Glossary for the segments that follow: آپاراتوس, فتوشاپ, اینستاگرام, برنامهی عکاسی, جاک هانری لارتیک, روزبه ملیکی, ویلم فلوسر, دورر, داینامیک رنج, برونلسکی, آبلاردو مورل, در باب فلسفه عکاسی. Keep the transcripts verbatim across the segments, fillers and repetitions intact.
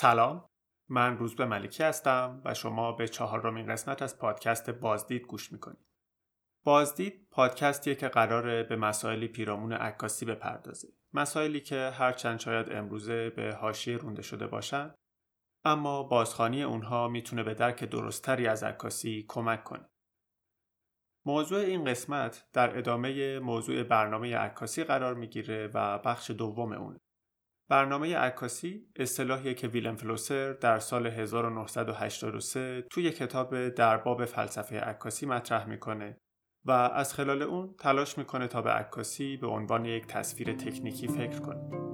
سلام، من روزبه ملیکی هستم و شما به چهارمین قسمت از پادکست بازدید گوش میکنید. بازدید پادکستیه که قراره به مسائلی پیرامون عکاسی بپردازه. مسائلی که هرچند شاید امروزه به حاشیه رونده شده باشن، اما بازخوانی اونها میتونه به درک درستری از عکاسی کمک کنه. موضوع این قسمت در ادامه موضوع برنامه عکاسی قرار میگیره و بخش دوم اونه. برنامه عکاسی اصطلاحیه که ویلم فلوسر در سال هزار و نهصد و هشتاد و سه توی کتاب در باب فلسفه عکاسی مطرح میکنه و از خلال اون تلاش میکنه تا به عکاسی به عنوان یک تصویر تکنیکی فکر کنه.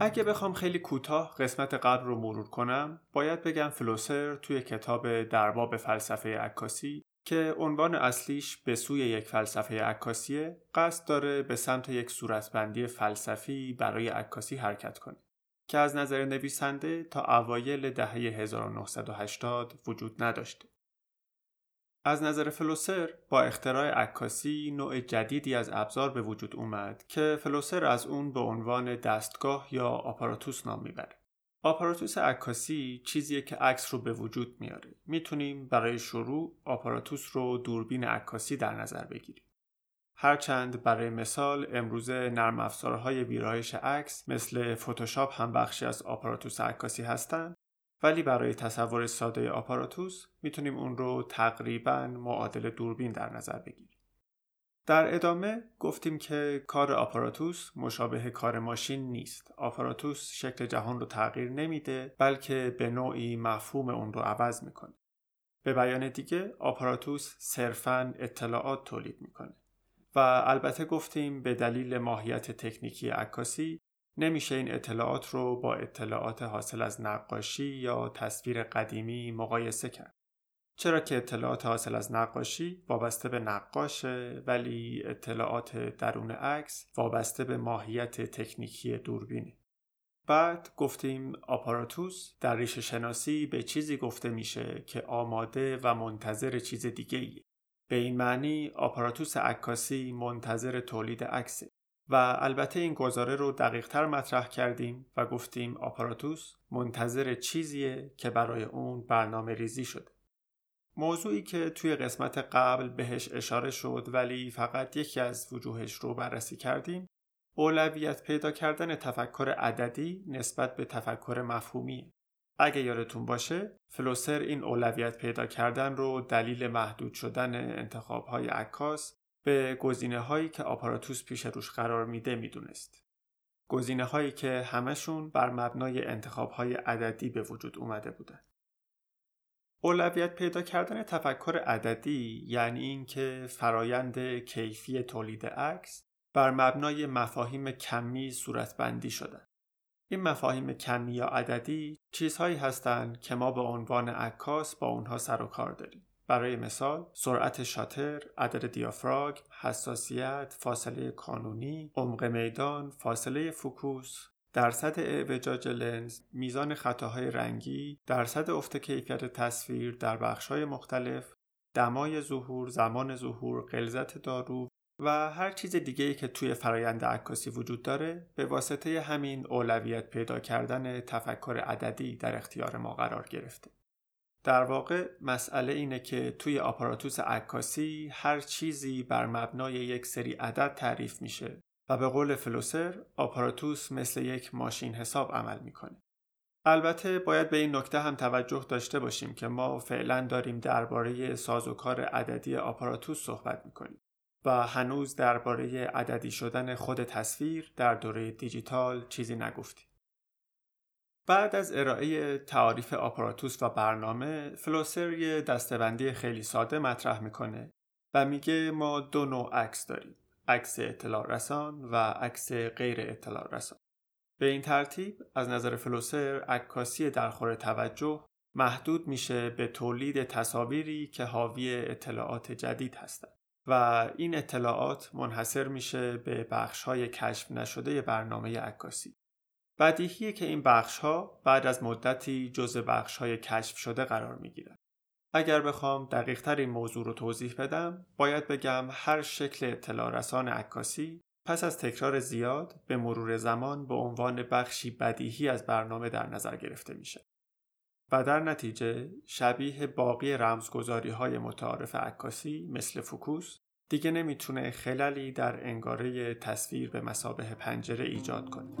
اگه بخوام خیلی کوتاه قسمت قبل رو مرور کنم، باید بگم فلوسر توی کتاب در باب فلسفه عکاسی که عنوان اصلیش به سوی یک فلسفه عکاسیه، قصد داره به سمت یک صورتبندی فلسفی برای عکاسی حرکت کنه که از نظر نویسنده تا اوایل دهه هزار و نهصد و هشتاد وجود نداشته. از نظر فلوسر با اختراع عکاسی نوع جدیدی از ابزار به وجود اومد که فلوسر از اون به عنوان دستگاه یا آپاراتوس نام میبره. آپاراتوس عکاسی چیزیه که عکس رو به وجود میاره. میتونیم برای شروع آپاراتوس رو دوربین عکاسی در نظر بگیریم. هرچند برای مثال امروزه نرم افزارهای ویرایش عکس مثل فتوشاپ هم بخشی از آپاراتوس عکاسی هستن، ولی برای تصور ساده آپاراتوس میتونیم اون رو تقریباً معادل دوربین در نظر بگیریم. در ادامه گفتیم که کار آپاراتوس مشابه کار ماشین نیست. آپاراتوس شکل جهان رو تغییر نمیده، بلکه به نوعی مفهوم اون رو عوض میکنه. به بیان دیگه آپاراتوس صرفاً اطلاعات تولید میکنه و البته گفتیم به دلیل ماهیت تکنیکی عکاسی نمیشه این اطلاعات رو با اطلاعات حاصل از نقاشی یا تصویر قدیمی مقایسه کرد، چرا که اطلاعات حاصل از نقاشی وابسته به نقاشه، ولی اطلاعات درون عکس وابسته به ماهیت تکنیکی دوربینه. بعد گفتیم آپاراتوس در ریشه شناسی به چیزی گفته میشه که آماده و منتظر چیز دیگه‌ایه. به این معنی آپاراتوس عکاسی منتظر تولید عکسه. و البته این گزاره رو دقیق‌تر مطرح کردیم و گفتیم آپاراتوس منتظر چیزیه که برای اون برنامه ریزی شده. موضوعی که توی قسمت قبل بهش اشاره شد ولی فقط یکی از وجوهش رو بررسی کردیم، اولویت پیدا کردن تفکر عددی نسبت به تفکر مفهومیه. اگه یادتون باشه فلوسر این اولویت پیدا کردن رو دلیل محدود شدن انتخاب‌های عکاس به گزینه‌هایی که آپاراتوس پیش روش قرار میده میدونست. گزینه‌هایی که همشون بر مبنای انتخاب‌های عددی به وجود اومده بودن. اولویت پیدا کردن تفکر عددی یعنی اینکه فرایند کیفی تولید عکس بر مبنای مفاهیم کمی صورتبندی شدن. این مفاهیم کمی یا عددی چیزهایی هستند که ما به عنوان عکاس با اونها سر و کار داریم. برای مثال سرعت شاتر، عدد دیافراگم، حساسیت، فاصله کانونی، عمق میدان، فاصله فوکوس، درصد اعوجاج لنز، میزان خطاهای رنگی، درصد افت کیفیت تصویر در بخش‌های مختلف، دمای ظهور، زمان ظهور، غلظت دارو و هر چیز دیگه‌ای که توی فرایند عکاسی وجود داره به واسطه همین اولویت پیدا کردن تفکر عددی در اختیار ما قرار گرفته. در واقع مسئله اینه که توی آپاراتوس عکاسی هر چیزی بر مبنای یک سری عدد تعریف میشه و به قول فلوسر آپاراتوس مثل یک ماشین حساب عمل میکنه. البته باید به این نکته هم توجه داشته باشیم که ما فعلا داریم درباره سازوکار عددی آپاراتوس صحبت میکنیم و هنوز درباره عددی شدن خود تصویر در دوره دیجیتال چیزی نگفتیم. بعد از ارائه تعاریف آپاراتوس و برنامه، فلوسر یه دسته‌بندی خیلی ساده مطرح میکنه و میگه ما دو نوع عکس داریم، عکس اطلاع رسان و عکس غیر اطلاع رسان. به این ترتیب از نظر فلوسر عکاسی درخور توجه محدود میشه به تولید تصاویری که حاوی اطلاعات جدید هستند و این اطلاعات منحصر میشه به بخش‌های کشف نشده برنامه عکاسی. بدیهیه که این بخش‌ها بعد از مدتی جزو بخش‌های کشف شده قرار می‌گیرن. اگر بخوام دقیق‌تر این موضوع رو توضیح بدم، باید بگم هر شکل اطلاع رسان عکاسی پس از تکرار زیاد به مرور زمان به عنوان بخشی بدیهی از برنامه در نظر گرفته میشه و در نتیجه شبیه باقی رمزگذاری‌های متعارف عکاسی مثل فوکوس دیگه نمیتونه خللی در انگاره تصویر به مثابه پنجره ایجاد کنه.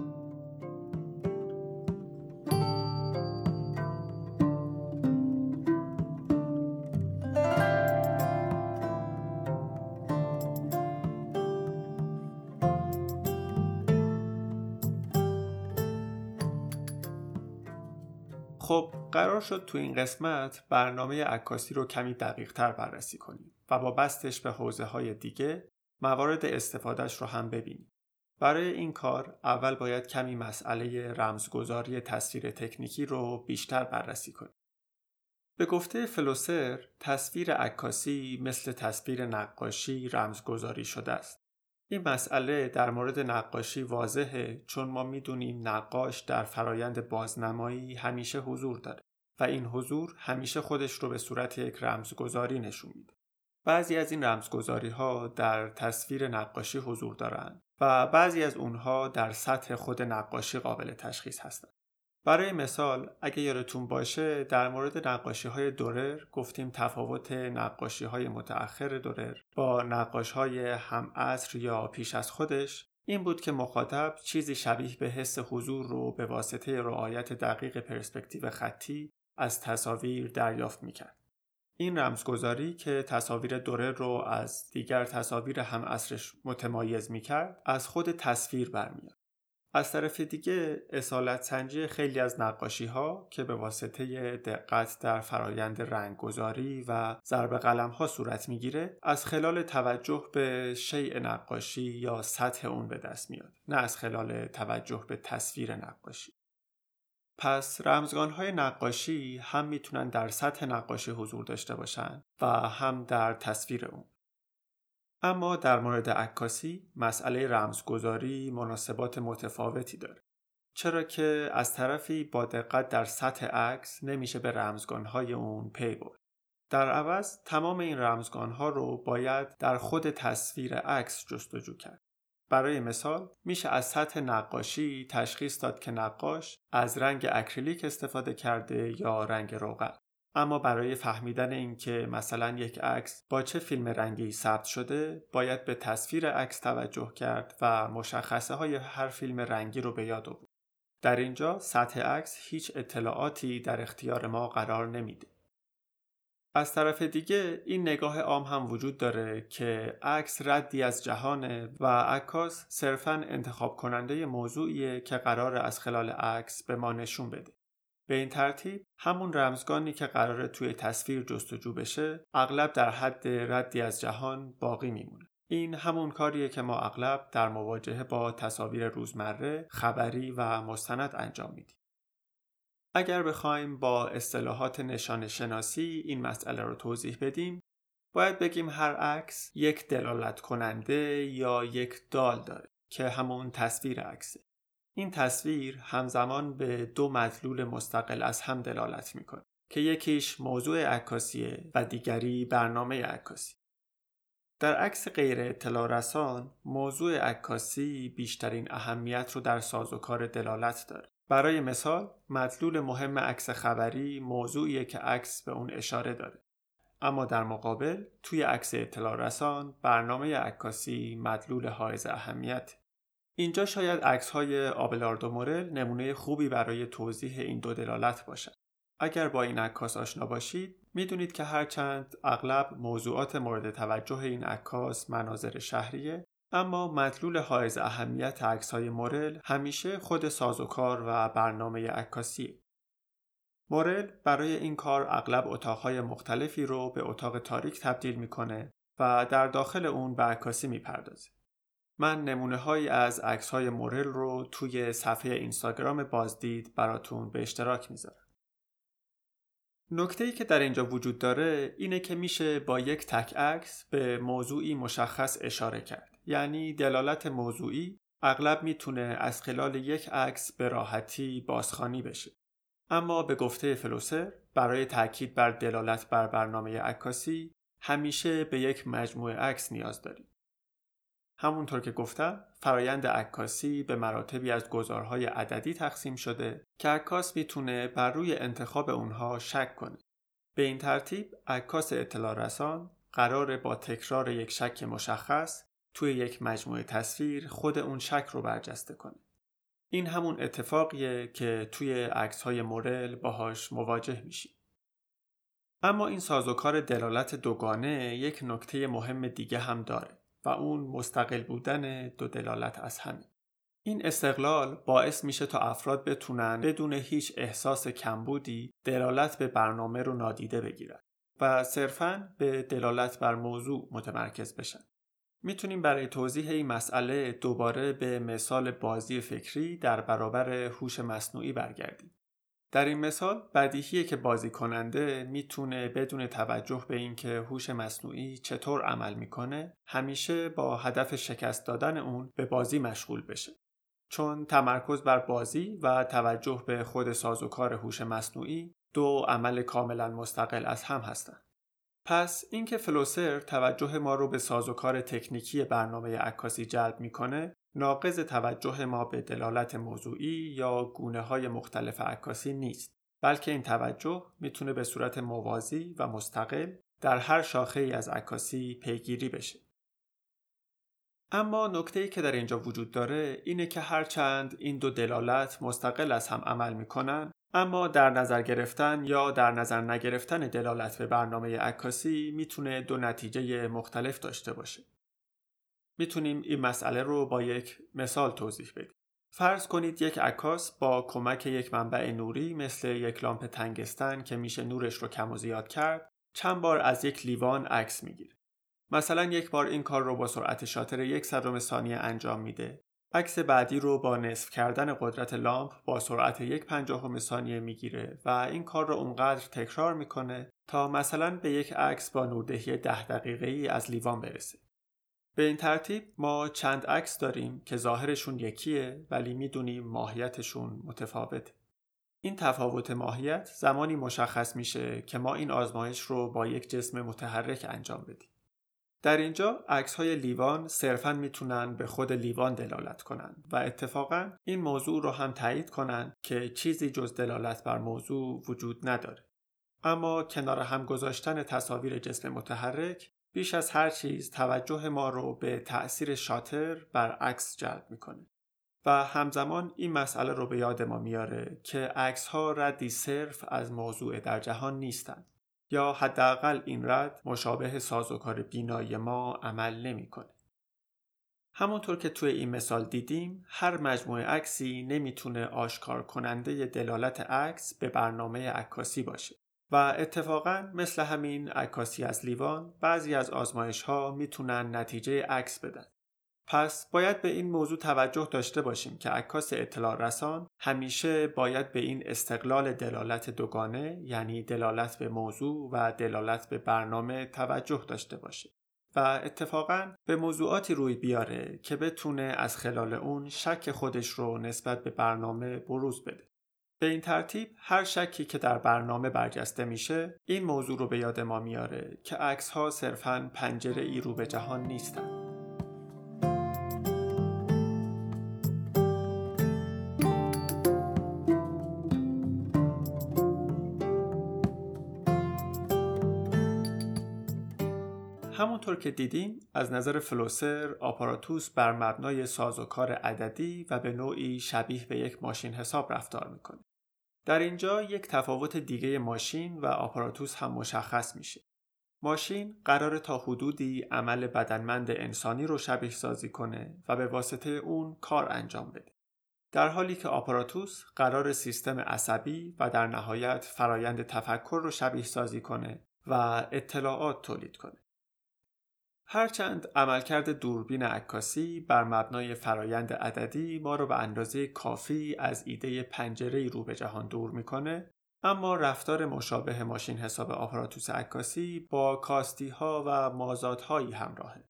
خب قرار شد تو این قسمت برنامه عکاسی رو کمی دقیق تر بررسی کنیم و با بستش به حوزه های دیگه موارد استفادهش رو هم ببینیم. برای این کار اول باید کمی مسئله رمزگذاری تصویر تکنیکی رو بیشتر بررسی کنیم. به گفته فلوسر تصویر عکاسی مثل تصویر نقاشی رمزگذاری شده است. این مسئله در مورد نقاشی واضحه چون ما میدونیم نقاش در فرایند بازنمایی همیشه حضور داره و این حضور همیشه خودش رو به صورت یک رمزگذاری نشون میده. بعضی از این رمزگذاری ها در تصویر نقاشی حضور دارن و بعضی از اونها در سطح خود نقاشی قابل تشخیص هستن. برای مثال اگه یادتون باشه در مورد نقاشی های دورر گفتیم تفاوت نقاشی های متأخر دورر با نقاش های همعصر یا پیش از خودش این بود که مخاطب چیزی شبیه به حس حضور رو به واسطه رعایت دقیق پرسپکتیو خطی از تصاویر دریافت میکرد. این رمزگذاری که تصاویر دورر رو از دیگر تصاویر همعصرش متمایز میکرد از خود تصویر برمیاد. از طرف دیگه اصالت سنجی خیلی از نقاشی ها که به واسطه دقت در فرایند رنگگذاری و ضرب قلم ها صورت میگیره از خلال توجه به شیء نقاشی یا سطح اون به دست میاد، نه از خلال توجه به تصویر نقاشی. پس رمزگان های نقاشی هم میتونن در سطح نقاشی حضور داشته باشن و هم در تصویر اون. اما در مورد عکاسی مسئله رمزگذاری مناسبات متفاوتی داره، چرا که از طرفی با دقت در سطح عکس نمیشه به رمزگانهای اون پی برد. در عوض تمام این رمزگانها رو باید در خود تصویر عکس جستجو کرد. برای مثال میشه از سطح نقاشی تشخیص داد که نقاش از رنگ اکریلیک استفاده کرده یا رنگ روغن. اما برای فهمیدن این که مثلا یک عکس با چه فیلم رنگی ثبت شده باید به تصویر عکس توجه کرد و مشخصه های هر فیلم رنگی رو به یاد آورد. در اینجا سطح عکس هیچ اطلاعاتی در اختیار ما قرار نمیده. از طرف دیگه این نگاه عام هم وجود داره که عکس ردی از جهانه و عکاس صرفاً انتخاب کننده موضوعیه که قراره از خلال عکس به ما نشون بده. به این ترتیب همون رمزگانی که قراره توی تصویر جستجو بشه اغلب در حد ردی از جهان باقی میمونه. این همون کاریه که ما اغلب در مواجهه با تصاویر روزمره، خبری و مستند انجام میدیم. اگر بخوایم با اصطلاحات نشانه شناسی این مسئله رو توضیح بدیم، باید بگیم هر عکس یک دلالت کننده یا یک دال داره که همون تصویر عکسه. این تصویر همزمان به دو مدلول مستقل از هم دلالت میکنه که یکیش موضوع عکاسیه و دیگری برنامه عکاسی. در عکس غیر اطلاع رسان موضوع عکاسی بیشترین اهمیت رو در سازوکار دلالت داره. برای مثال مدلول مهم عکس خبری موضوعیه که عکس به اون اشاره داره، اما در مقابل توی عکس اطلاع رسان برنامه عکاسی مدلول حائز اهمیت. اینجا شاید عکس‌های آبلاردو مورل نمونه خوبی برای توضیح این دو دلالت باشد. اگر با این عکاس آشنا باشید، می‌دونید که هرچند اغلب موضوعات مورد توجه این عکاس مناظر شهریه، اما مدلول حائز اهمیت عکس‌های مورل همیشه خود سازوکار و برنامه عکاسیه. مورل برای این کار اغلب اتاق‌های مختلفی رو به اتاق تاریک تبدیل می‌کنه و در داخل اون به عکاسی می‌پردازه. من نمونه‌هایی از عکس‌های مورل رو توی صفحه اینستاگرام بازدید براتون به اشتراک میذارم. نکته‌ای که در اینجا وجود داره اینه که میشه با یک تک عکس به موضوعی مشخص اشاره کرد. یعنی دلالت موضوعی اغلب میتونه از خلال یک عکس به راحتی بازخوانی بشه. اما به گفته فلوسر، برای تأکید بر دلالت بر برنامه عکاسی همیشه به یک مجموعه عکس نیاز داریم. همونطور که گفتم، فرایند عکاسی به مراتبی از گزارهای عددی تقسیم شده که عکاس میتونه بر روی انتخاب اونها شک کنه. به این ترتیب، عکاس اطلاع رسان قراره با تکرار یک شک مشخص توی یک مجموعه تصویر خود اون شک رو برجسته کنه. این همون اتفاقیه که توی عکس‌های مورل باهاش مواجه میشیم. اما این سازوکار دلالت دوگانه یک نکته مهم دیگه هم داره و اون مستقل بودن دو دلالت از همه. این استقلال باعث میشه تا افراد بتونن بدون هیچ احساس کمبودی دلالت به برنامه رو نادیده بگیرن و صرفاً به دلالت بر موضوع متمرکز بشن. میتونیم برای توضیح این مسئله دوباره به مثال بازی فکری در برابر هوش مصنوعی برگردیم. در این مثال بدیهیه که بازی کننده میتونه بدون توجه به اینکه هوش مصنوعی چطور عمل میکنه همیشه با هدف شکست دادن اون به بازی مشغول بشه. چون تمرکز بر بازی و توجه به خود سازوکار هوش مصنوعی دو عمل کاملا مستقل از هم هستن. پس اینکه فلوسر توجه ما رو به سازوکار تکنیکی برنامه عکاسی جلب میکنه ناقض توجه ما به دلالت موضوعی یا گونه‌های مختلف عکاسی نیست، بلکه این توجه میتونه به صورت موازی و مستقل در هر شاخه‌ای از عکاسی پیگیری بشه. اما نکته‌ای که در اینجا وجود داره اینه که هرچند این دو دلالت مستقل از هم عمل میکنن، اما در نظر گرفتن یا در نظر نگرفتن دلالت به برنامه عکاسی میتونه دو نتیجه مختلف داشته باشه. میتونیم این مسئله رو با یک مثال توضیح بدیم. فرض کنید یک عکاس با کمک یک منبع نوری مثل یک لامپ تنگستن که میشه نورش رو کم و زیاد کرد، چند بار از یک لیوان عکس میگیره. مثلا یک بار این کار رو با سرعت شاتر یک صدم ثانیه انجام میده. عکس بعدی رو با نصف کردن قدرت لامپ با سرعت یک پنجاهم ثانیه میگیره و این کار رو اونقدر تکرار میکنه تا مثلا به یک عکس با نوردهی ده دقیقه‌ای از لیوان برسه. به این ترتیب ما چند عکس داریم که ظاهرشون یکیه ولی میدونیم ماهیتشون متفاوته. این تفاوت ماهیت زمانی مشخص میشه که ما این آزمایش رو با یک جسم متحرک انجام بدیم. در اینجا عکس‌های لیوان صرفاً میتونن به خود لیوان دلالت کنن و اتفاقاً این موضوع رو هم تایید کنن که چیزی جز دلالت بر موضوع وجود نداره. اما کنار هم گذاشتن تصاویر جسم متحرک بیش از هر چیز توجه ما رو به تأثیر شاتر بر عکس جلب میکنه و همزمان این مسئله رو به یاد ما میاره که عکس‌ها ردی صرف از موضوع در جهان نیستن، یا حداقل این رد مشابه سازوکار بینایی ما عمل نمیکنه. همونطور که توی این مثال دیدیم، هر مجموعه عکسی نمیتونه آشکار کننده دلالت عکس به برنامه عکاسی باشه. و اتفاقاً مثل همین عکاسی از لیوان، بعضی از آزمایش‌ها میتونن نتیجه عکس بدن. پس باید به این موضوع توجه داشته باشیم که عکاس اطلاع رسان همیشه باید به این استقلال دلالت دوگانه، یعنی دلالت به موضوع و دلالت به برنامه، توجه داشته باشه و اتفاقاً به موضوعاتی روی بیاره که بتونه از خلال اون شک خودش رو نسبت به برنامه بروز بده. به این ترتیب هر شکی که در برنامه برجسته میشه این موضوع رو به یاد ما میاره که عکس‌ها صرفاً پنجره ای رو به جهان نیستن. همونطور که دیدیم، از نظر فلوسر آپاراتوس بر مبنای سازوکار عددی و به نوعی شبیه به یک ماشین حساب رفتار میکنه. در اینجا یک تفاوت دیگه ماشین و آپاراتوس هم مشخص میشه. ماشین قراره تا حدودی عمل بدنمند انسانی رو شبیه سازی کنه و به واسطه اون کار انجام بده، در حالی که آپاراتوس قراره سیستم عصبی و در نهایت فرایند تفکر رو شبیه سازی کنه و اطلاعات تولید کنه. هرچند عملکرد دوربین عکاسی بر مبنای فرایند عددی ما رو به اندازه کافی از ایده پنجره‌ای رو به جهان دور میکنه، اما رفتار مشابه ماشین حساب آپاراتوس عکاسی با کاستی‌ها و مازادهایی همراهه.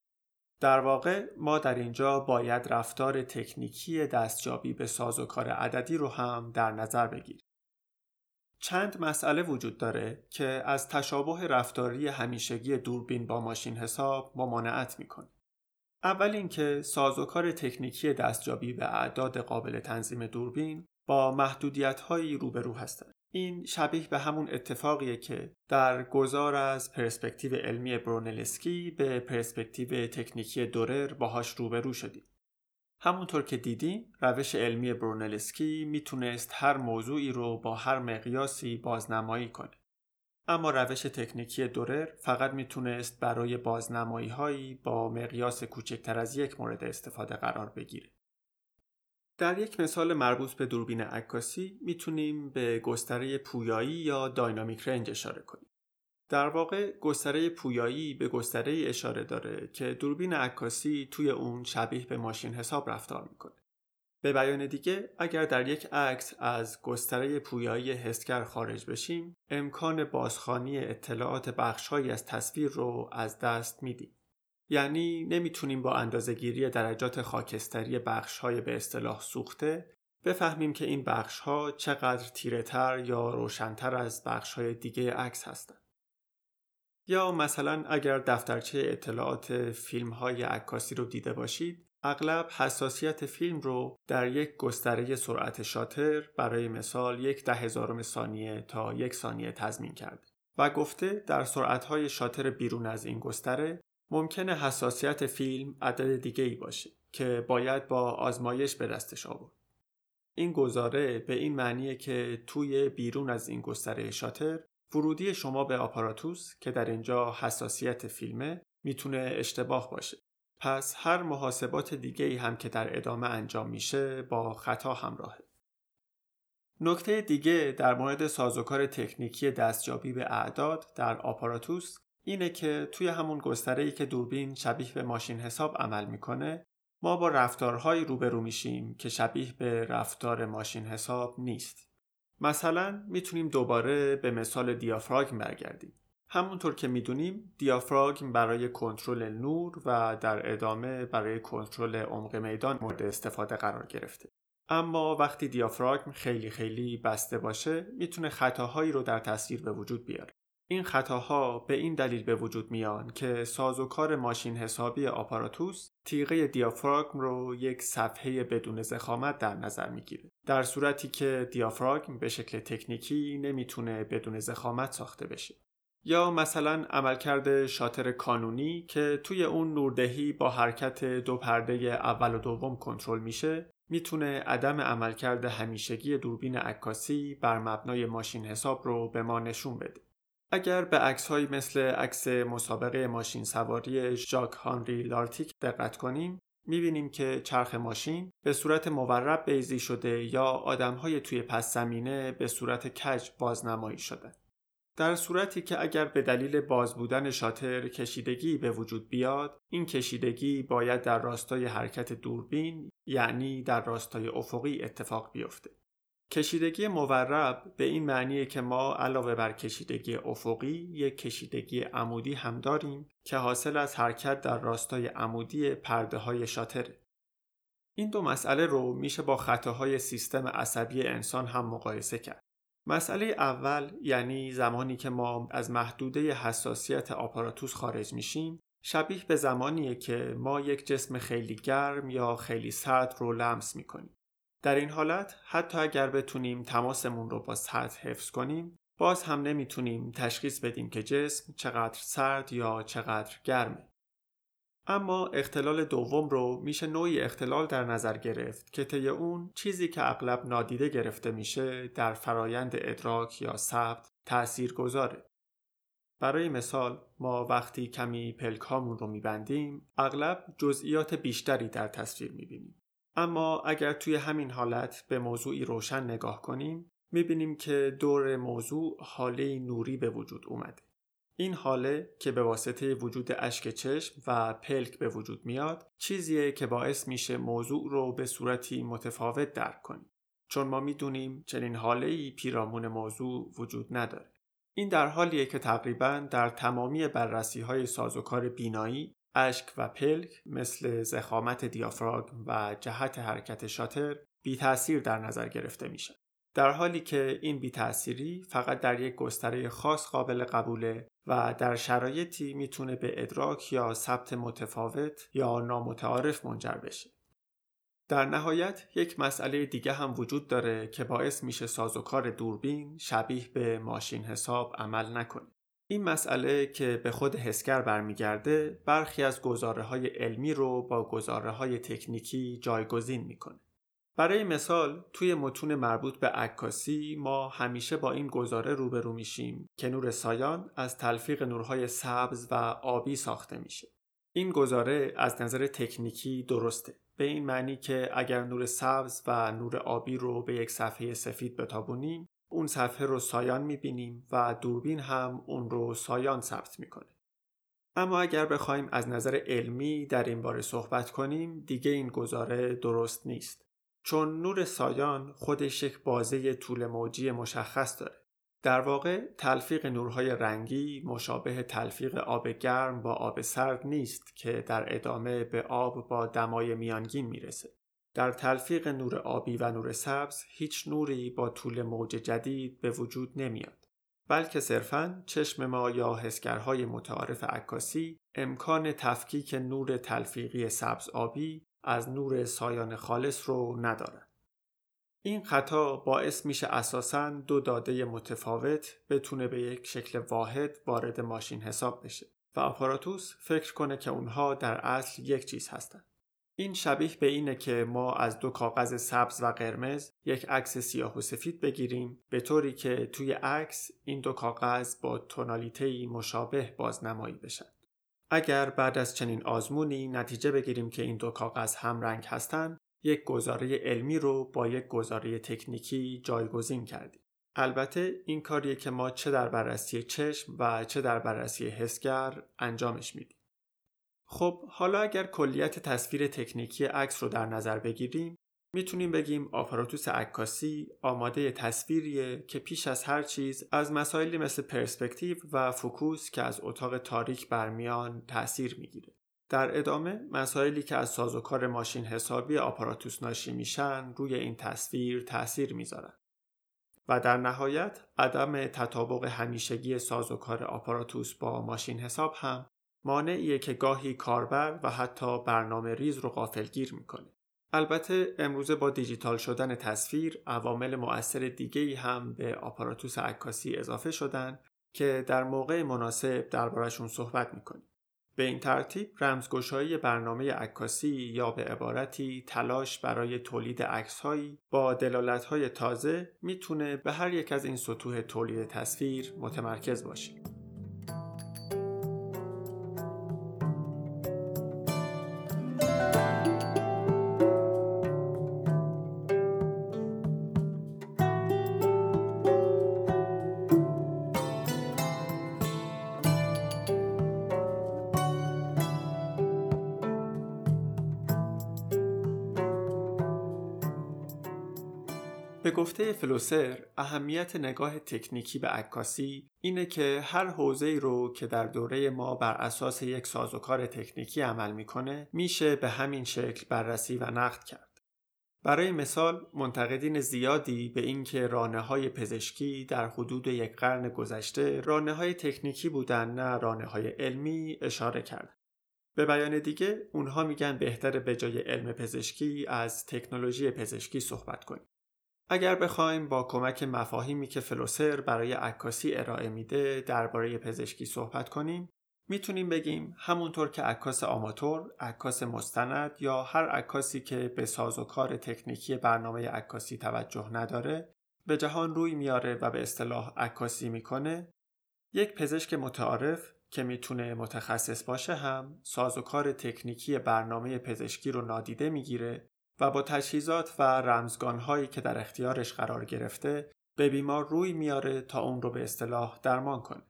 در واقع ما در اینجا باید رفتار تکنیکی دستیابی به سازوکار عددی رو هم در نظر بگیریم. چند مسئله وجود داره که از تشابه رفتاری همیشگی دوربین با ماشین حساب ممانعت میکنه. اول اینکه سازوکار تکنیکی دستیابی به اعداد قابل تنظیم دوربین با محدودیت‌هایی روبرو هستند. این شبیه به همون اتفاقیه که در گذار از پرسپکتیو علمی برونلسکی به پرسپکتیو تکنیکی دورر باهاش روبرو شدیم. همونطور که دیدیم، روش علمی برونلسکی میتونست هر موضوعی رو با هر مقیاسی بازنمایی کنه. اما روش تکنیکی دورر فقط میتونست برای بازنمایی هایی با مقیاس کوچکتر از یک مورد استفاده قرار بگیره. در یک مثال مربوط به دوربین عکاسی میتونیم به گستره پویایی یا داینامیک رنج اشاره کنیم. در واقع گستره پویایی به گستره اشاره داره که دوربین عکاسی توی اون شبیه به ماشین حساب رفتار میکنه. به بیان دیگه، اگر در یک عکس از گستره پویایی حسگر خارج بشیم، امکان بازخوانی اطلاعات بخش‌هایی از تصویر رو از دست میدیم. یعنی نمیتونیم با اندازه‌گیری درجات خاکستری بخش‌های به اصطلاح سوخته بفهمیم که این بخش‌ها چقدر تیره‌تر یا روشن‌تر از بخش‌های دیگه عکس هستند. یا مثلا اگر دفترچه اطلاعات فیلم‌های عکاسی رو دیده باشید، اغلب حساسیت فیلم رو در یک گستره سرعت شاتر، برای مثال یک ده هزارم ثانیه تا یک ثانیه تضمین کرده و گفته در سرعت‌های شاتر بیرون از این گستره ممکنه حساسیت فیلم عدد دیگه‌ای باشه که باید با آزمایش به دستش آورد. این گزاره به این معنیه که توی بیرون از این گستره شاتر، ورودی شما به آپاراتوس که در اینجا حساسیت فیلمه میتونه اشتباه باشه. پس هر محاسبات دیگه‌ای هم که در ادامه انجام میشه با خطا همراهه. نکته دیگه در مورد سازوکار تکنیکی دستیابی به اعداد در آپاراتوس اینه که توی همون گستره‌ای که دوربین شبیه به ماشین حساب عمل میکنه، ما با رفتارهایی روبرو میشیم که شبیه به رفتار ماشین حساب نیست. مثلا میتونیم دوباره به مثال دیافراگم برگردیم. همونطور که میدونیم، دیافراگم برای کنترل نور و در ادامه برای کنترل عمق میدان مورد استفاده قرار گرفته. اما وقتی دیافراگم خیلی خیلی بسته باشه، میتونه خطاهایی رو در تصویر به وجود بیاره. این خطاها به این دلیل به وجود میان که سازوکار ماشین حسابی آپاراتوس تیغه دیافراگم رو یک صفحه بدون ضخامت در نظر میگیره، در صورتی که دیافراگم به شکل تکنیکی نمیتونه بدون ضخامت ساخته بشه. یا مثلا عملکرد شاتر کانونی که توی اون نوردهی با حرکت دو پرده اول و دوم کنترل میشه، میتونه عدم عملکرد همیشگی دوربین عکاسی بر مبنای ماشین حساب رو به ما نشون بده. اگر به عکس‌هایی مثل عکس مسابقه ماشین سواری جاک هانری لارتیک دقت کنیم، می‌بینیم که چرخ ماشین به صورت مورب بیضی شده یا آدم‌های توی پس زمینه به صورت کج بازنمایی شده. در صورتی که اگر به دلیل باز بودن شاتر کشیدگی به وجود بیاد، این کشیدگی باید در راستای حرکت دوربین، یعنی در راستای افقی اتفاق بیفته. کشیدگی مورب به این معنیه که ما علاوه بر کشیدگی افقی، یک کشیدگی عمودی هم داریم که حاصل از حرکت در راستای عمودی پرده‌های شاتره. این دو مسئله رو میشه با خطاهای سیستم عصبی انسان هم مقایسه کرد. مسئله اول، یعنی زمانی که ما از محدوده حساسیت آپاراتوس خارج میشیم، شبیه به زمانیه که ما یک جسم خیلی گرم یا خیلی سرد رو لمس میکنیم. در این حالت حتی اگر بتونیم تماسمون رو با سطح حفظ کنیم، باز هم نمیتونیم تشخیص بدیم که جسم چقدر سرد یا چقدر گرمه. اما اختلال دوم رو میشه نوعی اختلال در نظر گرفت که طی اون چیزی که اغلب نادیده گرفته میشه در فرایند ادراک یا ثبت تأثیر گذاره. برای مثال، ما وقتی کمی پلکامون رو میبندیم، اغلب جزئیات بیشتری در تصویر میبینیم. اما اگر توی همین حالت به موضوعی روشن نگاه کنیم، میبینیم که دور موضوع حاله نوری به وجود اومده. این حاله که به واسطه وجود اشک چشم و پلک به وجود میاد، چیزیه که باعث میشه موضوع رو به صورتی متفاوت درک کنیم، چون ما میدونیم چنین حاله‌ای پیرامون موضوع وجود نداره. این در حالیه که تقریباً در تمامی بررسی‌های سازوکار بینایی اشک و پلک مثل ضخامت دیافراگم و جهت حرکت شاتر بی تأثیر در نظر گرفته میشه، در حالی که این بی تأثیری فقط در یک گستره خاص قابل قبوله و در شرایطی میتونه به ادراک یا ثبت متفاوت یا نامتعارف منجر بشه. در نهایت یک مسئله دیگه هم وجود داره که باعث میشه سازوکار دوربین شبیه به ماشین حساب عمل نکنه. این مسئله که به خود حسگر برمیگرده برخی از گزاره‌های علمی رو با گزاره‌های تکنیکی جایگزین میکنه. برای مثال توی متون مربوط به عکاسی ما همیشه با این گزاره روبرو میشیم که نور سایان از تلفیق نورهای سبز و آبی ساخته میشه. این گزاره از نظر تکنیکی درسته، به این معنی که اگر نور سبز و نور آبی رو به یک صفحه سفید بتابونیم اون صفحه رو سایان میبینیم و دوربین هم اون رو سایان ثبت میکنه. اما اگر بخوایم از نظر علمی در این باره صحبت کنیم دیگه این گزاره درست نیست، چون نور سایان خودش یک بازه طول موجی مشخص داره. در واقع تلفیق نورهای رنگی مشابه تلفیق آب گرم با آب سرد نیست که در ادامه به آب با دمای میانگین میرسه. در تلفیق نور آبی و نور سبز هیچ نوری با طول موج جدید به وجود نمیاد، بلکه صرفاً چشم ما یا حسگرهای متعارف عکاسی امکان تفکیک نور تلفیقی سبز آبی از نور سایان خالص رو ندارد. این خطا باعث میشه اساساً دو داده متفاوت بتونه به یک شکل واحد وارد ماشین حساب بشه و آپاراتوس فکر کنه که اونها در اصل یک چیز هستن. این شبیه به اینه که ما از دو کاغذ سبز و قرمز یک عکس سیاه و سفید بگیریم، به طوری که توی عکس این دو کاغذ با تونالیته‌ای مشابه بازنمایی بشن. اگر بعد از چنین آزمونی نتیجه بگیریم که این دو کاغذ هم رنگ هستن، یک گزاره علمی رو با یک گزاره تکنیکی جایگزین کردیم. البته این کاریه که ما چه در بررسی چشم و چه در بررسی حسگر انجامش میدیم. خب حالا اگر کلیت تصویر تکنیکی عکس رو در نظر بگیریم، میتونیم بگیم آپاراتوس عکاسی آماده تصویریه که پیش از هر چیز از مسائلی مثل پرسپکتیو و فوکوس که از اتاق تاریک برمیان تأثیر میگیره. در ادامه مسائلی که از سازوکار ماشین حسابی آپاراتوس ناشی میشن روی این تصویر تأثیر میذارن. و در نهایت عدم تطابق همیشگی سازوکار آپاراتوس با ماشین حساب هم مانعیه که گاهی کاربر و حتی برنامه ریز رو غافلگیر میکنه. البته امروزه با دیجیتال شدن تصویر عوامل مؤثر دیگه‌ای هم به آپاراتوس عکاسی اضافه شدن که در موقع مناسب دربارشون صحبت میکنیم. به این ترتیب رمزگشایی برنامه عکاسی یا به عبارتی تلاش برای تولید عکس‌هایی با دلالت‌های تازه میتونه به هر یک از این سطوح تولید تصویر متمرکز باشه. به گفته فلوسر، اهمیت نگاه تکنیکی به عکاسی اینه که هر حوزه‌ای رو که در دوره ما بر اساس یک سازوکار تکنیکی عمل میکنه، میشه به همین شکل بررسی و نقد کرد. برای مثال، منتقدین زیادی به اینکه رانه‌های پزشکی در حدود یک قرن گذشته رانه‌های تکنیکی بودن نه رانه‌های علمی اشاره کرد. به بیان دیگه، اونها میگن بهتره به جای علم پزشکی از تکنولوژی پزشکی صحبت کنیم. اگر بخوایم با کمک مفاهیمی که فلوسر برای عکاسی ارائه میده درباره پزشکی صحبت کنیم، میتونیم بگیم همونطور که عکاس آماتور، عکاس مستند یا هر عکاسی که به سازوکار تکنیکی برنامه عکاسی توجه نداره، به جهان روی میاره و به اصطلاح عکاسی میکنه، یک پزشک متعارف که میتونه متخصص باشه هم سازوکار تکنیکی برنامه پزشکی رو نادیده میگیره و با تجهیزات و رمزگانهایی که در اختیارش قرار گرفته به بیمار روی میاره تا اون رو به اصطلاح درمان کنه.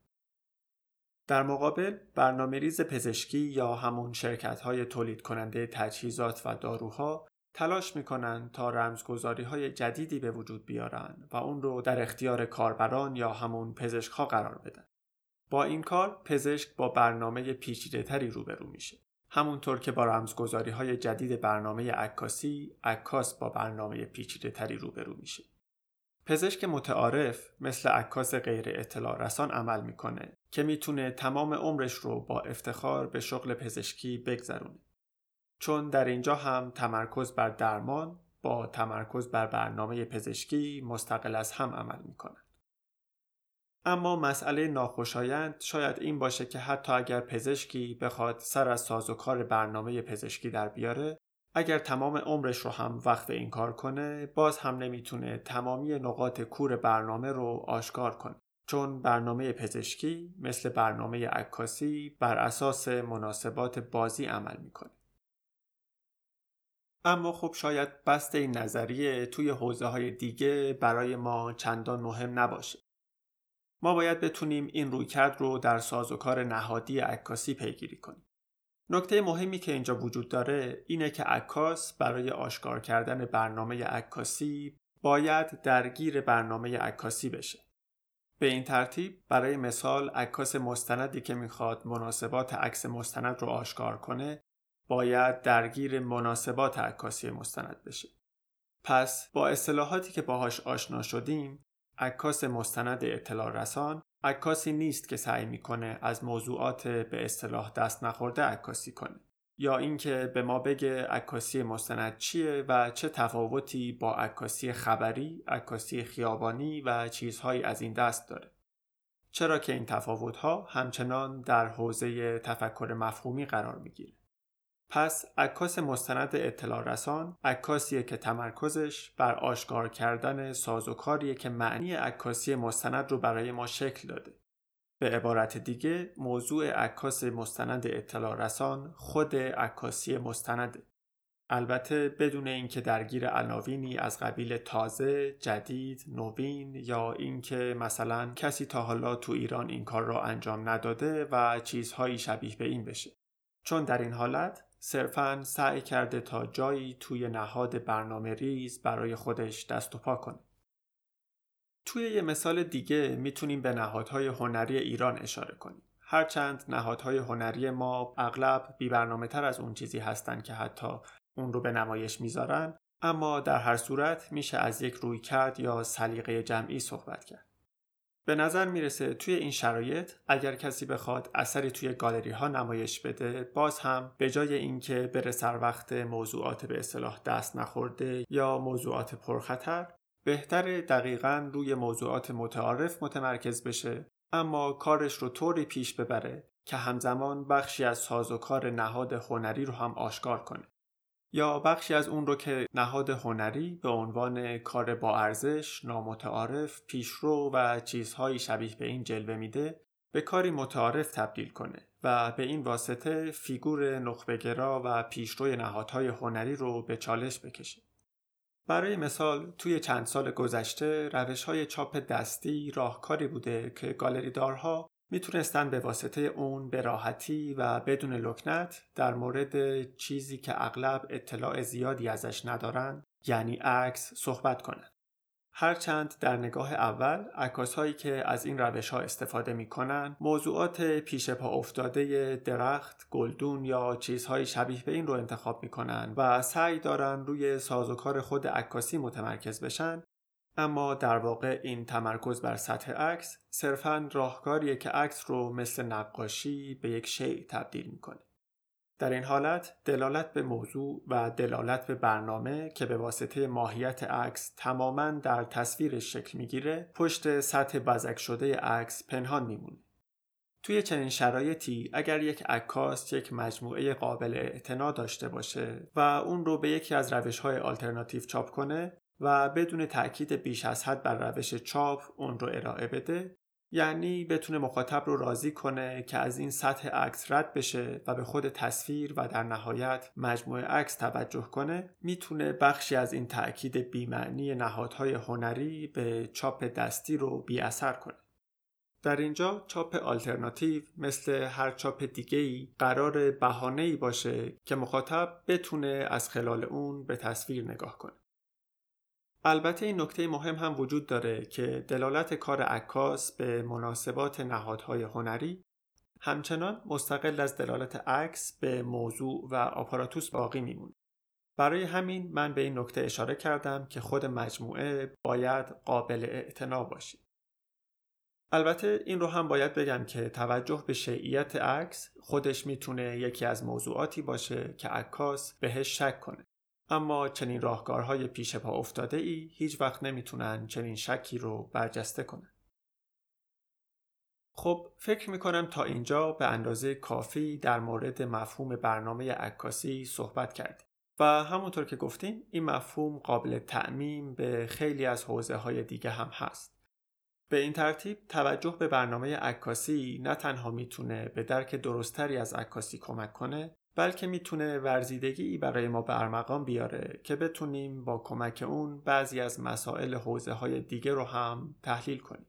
در مقابل برنامه‌ریز پزشکی یا همون شرکت‌های تولید کننده تجهیزات و داروها تلاش می‌کنن تا رمزگذاری‌های جدیدی به وجود بیارن و اون رو در اختیار کاربران یا همون پزشک‌ها قرار بدن. با این کار پزشک با برنامه پیچیده‌تری روبرو میشه. همونطور که با رمزگذاری‌های جدید برنامه عکاسی، عکاس با برنامه پیچیده‌تری روبرو میشه. پزشک متعارف مثل عکاس غیر اطلاع رسان عمل میکنه که میتونه تمام عمرش رو با افتخار به شغل پزشکی بگذرونه. چون در اینجا هم تمرکز بر درمان با تمرکز بر برنامه پزشکی مستقل از هم عمل میکنن. اما مسئله ناخوشایند شاید این باشه که حتی اگر پزشکی بخواد سر از سازوکار برنامه پزشکی در بیاره، اگر تمام عمرش رو هم وقت این کار کنه، باز هم نمیتونه تمامی نقاط کور برنامه رو آشکار کنه، چون برنامه پزشکی مثل برنامه عکاسی بر اساس مناسبات بازی عمل میکنه. اما خب شاید بسته این نظریه توی حوزه‌های دیگه برای ما چندان مهم نباشه. ما باید بتونیم این رویکرد رو در سازوکار نهادی عکاسی پیگیری کنیم. نکته مهمی که اینجا وجود داره اینه که عکاس برای آشکار کردن برنامه عکاسی باید درگیر برنامه عکاسی بشه. به این ترتیب برای مثال عکاس مستندی که میخواد مناسبات عکس مستند رو آشکار کنه باید درگیر مناسبات عکاسی مستند بشه. پس با اصطلاحاتی که باهاش آشنا شدیم، عکاس مستند اطلاع رسان عکاسی نیست که سعی میکنه از موضوعات به اصطلاح دست نخورده عکاسی کنه یا اینکه به ما بگه عکاسی مستند چیه و چه تفاوتی با عکاسی خبری، عکاسی خیابانی و چیزهایی از این دست داره، چرا که این تفاوت‌ها همچنان در حوزه تفکر مفهومی قرار میگیره. پس عکاس مستند اطلاع رسان عکاسیه که تمرکزش بر آشکار کردن سازوکاریه که معنی عکاسی مستند رو برای ما شکل داده. به عبارت دیگه موضوع عکاس مستند اطلاع رسان خود عکاسی مستنده، البته بدون اینکه درگیر عناوینی از قبیل تازه، جدید، نوین یا اینکه مثلا کسی تا حالا تو ایران این کار را انجام نداده و چیزهایی شبیه به این بشه، چون در این حالت صرفاً سعی کرده تا جایی توی نهاد برنامه ریز برای خودش دست و پا کنه. توی یه مثال دیگه میتونیم به نهادهای هنری ایران اشاره کنیم. هرچند نهادهای هنری ما اغلب بی برنامه تر از اون چیزی هستن که حتی اون رو به نمایش میذارن، اما در هر صورت میشه از یک رویکرد یا سلیقه جمعی صحبت کرد. به نظر میرسه توی این شرایط اگر کسی بخواد اثری توی گالری ها نمایش بده، باز هم به جای اینکه بره سر وقت موضوعات به اصطلاح دست نخورده یا موضوعات پرخطر، بهتره دقیقاً روی موضوعات متعارف متمرکز بشه، اما کارش رو طوری پیش ببره که همزمان بخشی از سازوکار نهاد هنری رو هم آشکار کنه یا بخشی از اون رو که نهاد هنری به عنوان کار با ارزش، نامتعارف، پیشرو و چیزهایی شبیه به این جلوه میده، به کاری متعارف تبدیل کنه و به این واسطه فیگور نخبه‌گرا و پیشروی نهادهای هنری رو به چالش بکشه. برای مثال توی چند سال گذشته روش‌های چاپ دستی راهکاری بوده که گالریدارها میتونستن به واسطه اون به راحتی و بدون لکنت در مورد چیزی که اغلب اطلاع زیادی ازش ندارن، یعنی عکس، صحبت کنن. هرچند در نگاه اول عکاسهایی که از این روش‌ها استفاده میکنن موضوعات پیش پا افتاده درخت، گلدون یا چیزهای شبیه به این رو انتخاب میکنن و سعی دارن روی سازوکار خود عکاسی متمرکز بشن، اما در واقع این تمرکز بر سطح عکس صرفاً راهکاریه که عکس رو مثل نقاشی به یک شیء تبدیل میکنه. در این حالت دلالت به موضوع و دلالت به برنامه که به واسطه ماهیت عکس تماماً در تصویر شکل میگیره، پشت سطح بزک شده عکس پنهان میمونه. توی چنین شرایطی اگر یک عکاس یک مجموعه قابل اعتنا داشته باشه و اون رو به یکی از روش‌های آلترناتیو چاپ کنه و بدون تأکید بیش از حد بر روش چاپ اون رو ارائه بده، یعنی بتونه مخاطب رو راضی کنه که از این سطح عکس رد بشه و به خود تصویر و در نهایت مجموعه عکس توجه کنه، میتونه بخشی از این تأکید بی‌معنی نهادهای هنری به چاپ دستی رو بی اثر کنه. در اینجا چاپ آلترناتیو مثل هر چاپ دیگه‌ای قرار بهانه‌ای باشه که مخاطب بتونه از خلال اون به تصویر نگاه کنه. البته این نکته مهم هم وجود داره که دلالت کار عکاس به مناسبات نهادهای هنری همچنان مستقل از دلالت عکس به موضوع و آپاراتوس باقی میمونه. برای همین من به این نکته اشاره کردم که خود مجموعه باید قابل اعتنا باشه. البته این رو هم باید بگم که توجه به شیعیت عکس خودش میتونه یکی از موضوعاتی باشه که عکاس بهش شک کنه. اما چنین راهکارهای پیش پا افتاده ای هیچ وقت نمیتونن چنین شکی رو برجسته کنن. خب فکر میکنم تا اینجا به اندازه کافی در مورد مفهوم برنامه عکاسی صحبت کردیم و همونطور که گفتیم این مفهوم قابل تعمیم به خیلی از حوزه‌های دیگه هم هست. به این ترتیب توجه به برنامه عکاسی نه تنها میتونه به درک درستری از عکاسی کمک کنه، بلکه میتونه ورزیدگی برای ما به ارمغان بیاره که بتونیم با کمک اون بعضی از مسائل حوزه‌های دیگه رو هم تحلیل کنیم.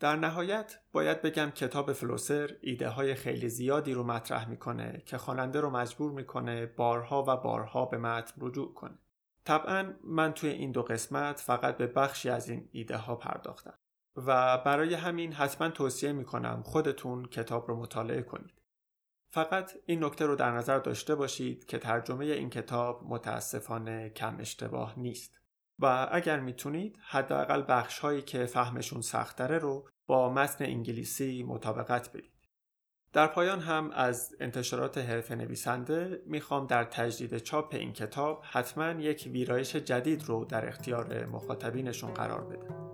در نهایت باید بگم کتاب فلوسر ایده‌های خیلی زیادی رو مطرح میکنه که خواننده رو مجبور میکنه بارها و بارها به متن رجوع کنه. طبعاً من توی این دو قسمت فقط به بخشی از این ایده‌ها پرداختم و برای همین حتما توصیه میکنم خودتون کتاب رو مطالعه کنید. فقط این نکته رو در نظر داشته باشید که ترجمه این کتاب متاسفانه کم اشتباه نیست و اگر میتونید حداقل بخش‌هایی که فهمشون سخت‌تره رو با متن انگلیسی مطابقت بدید. در پایان هم از انتشارات حرفه نویسنده میخوام در تجدید چاپ این کتاب حتما یک ویرایش جدید رو در اختیار مخاطبینشون قرار بدن.